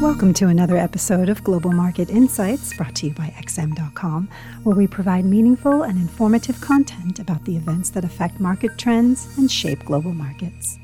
Welcome to another episode of Global Market Insights, brought to you by XM.com, where we provide meaningful and informative content about the events that affect market trends and shape global markets.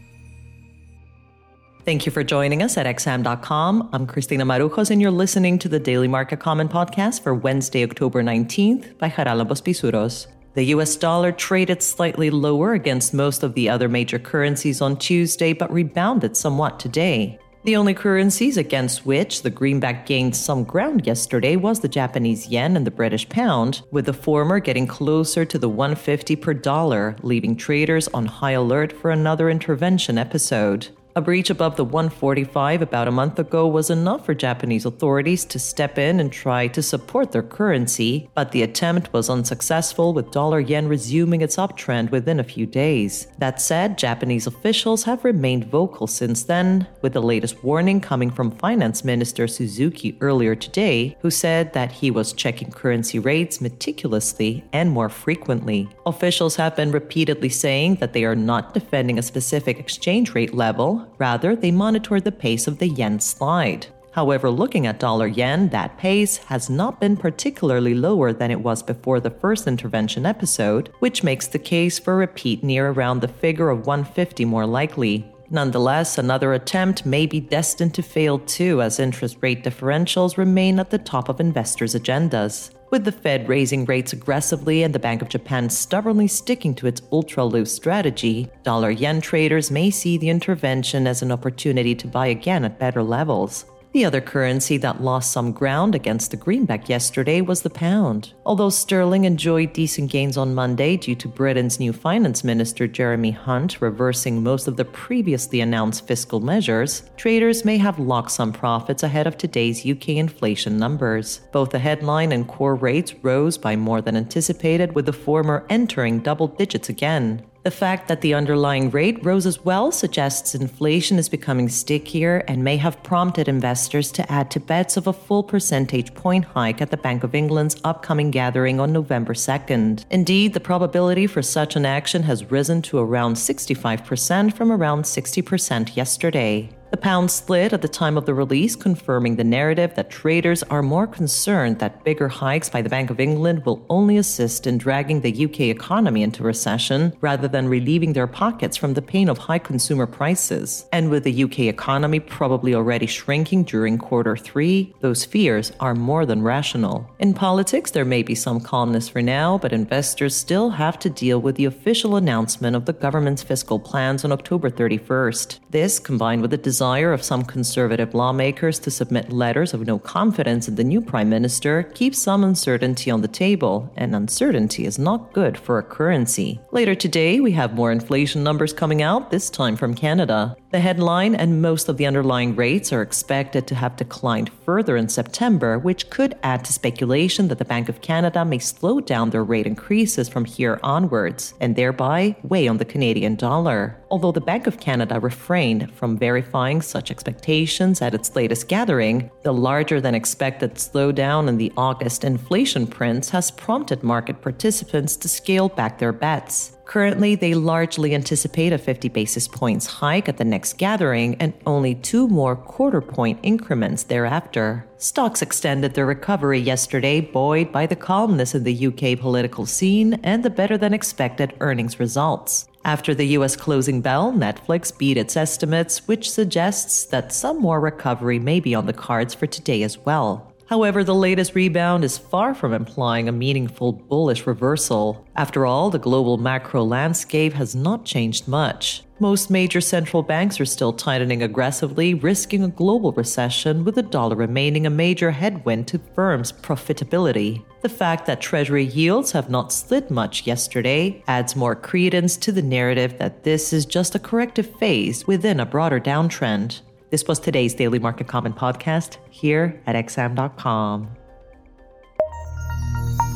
Thank you for joining us at XM.com. I'm Cristina Marujos, and you're listening to the Daily Market Comment podcast for Wednesday, October 19th by Jarala Pisuros. The U.S. dollar traded slightly lower against most of the other major currencies on Tuesday, but rebounded somewhat today. The only currencies against which the greenback gained some ground yesterday was the Japanese yen and the British pound, with the former getting closer to the 150 per dollar, leaving traders on high alert for another intervention episode. A breach above the 145 about a month ago was enough for Japanese authorities to step in and try to support their currency, but the attempt was unsuccessful, with dollar-yen resuming its uptrend within a few days. That said, Japanese officials have remained vocal since then, with the latest warning coming from Finance Minister Suzuki earlier today, who said that he was checking currency rates meticulously and more frequently. Officials have been repeatedly saying that they are not defending a specific exchange rate level. Rather, they monitored the pace of the yen slide. However, looking at dollar-yen, that pace has not been particularly lower than it was before the first intervention episode, which makes the case for a repeat near around the figure of 150 more likely. Nonetheless, another attempt may be destined to fail too, as interest rate differentials remain at the top of investors' agendas. With the Fed raising rates aggressively and the Bank of Japan stubbornly sticking to its ultra-loose strategy, dollar-yen traders may see the intervention as an opportunity to buy again at better levels. The other currency that lost some ground against the greenback yesterday was the pound. Although sterling enjoyed decent gains on Monday due to Britain's new finance minister Jeremy Hunt reversing most of the previously announced fiscal measures, traders may have locked some profits ahead of today's UK inflation numbers. Both the headline and core rates rose by more than anticipated, with the former entering double digits again. The fact that the underlying rate rose as well suggests inflation is becoming stickier and may have prompted investors to add to bets of a full percentage point hike at the Bank of England's upcoming gathering on November 2nd. Indeed, the probability for such an action has risen to around 65% from around 60% yesterday. The pound slid at the time of the release, confirming the narrative that traders are more concerned that bigger hikes by the Bank of England will only assist in dragging the UK economy into recession, rather than relieving their pockets from the pain of high consumer prices. And with the UK economy probably already shrinking during quarter three, those fears are more than rational. In politics, there may be some calmness for now, but investors still have to deal with the official announcement of the government's fiscal plans on October 31st. This, combined with the desire of some conservative lawmakers to submit letters of no confidence in the new prime minister, keeps some uncertainty on the table, and uncertainty is not good for a currency. Later today, we have more inflation numbers coming out, this time from Canada. The headline and most of the underlying rates are expected to have declined further in September, which could add to speculation that the Bank of Canada may slow down their rate increases from here onwards, and thereby weigh on the Canadian dollar. Although the Bank of Canada refrained from verifying such expectations at its latest gathering, the larger-than-expected slowdown in the August inflation prints has prompted market participants to scale back their bets. Currently, they largely anticipate a 50 basis points hike at the next gathering and only two more quarter-point increments thereafter. Stocks extended their recovery yesterday, buoyed by the calmness in the UK political scene and the better-than-expected earnings results. After the U.S. closing bell, Netflix beat its estimates, which suggests that some more recovery may be on the cards for today as well. However, the latest rebound is far from implying a meaningful bullish reversal. After all, the global macro landscape has not changed much. Most major central banks are still tightening aggressively, risking a global recession, with the dollar remaining a major headwind to firms' profitability. The fact that Treasury yields have not slid much yesterday adds more credence to the narrative that this is just a corrective phase within a broader downtrend. This was today's Daily Market Comment podcast here at XM.com.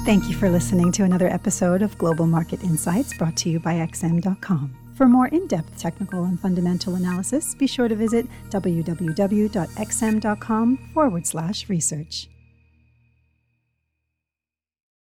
Thank you for listening to another episode of Global Market Insights, brought to you by XM.com. For more in-depth technical and fundamental analysis, be sure to visit www.xm.com/research.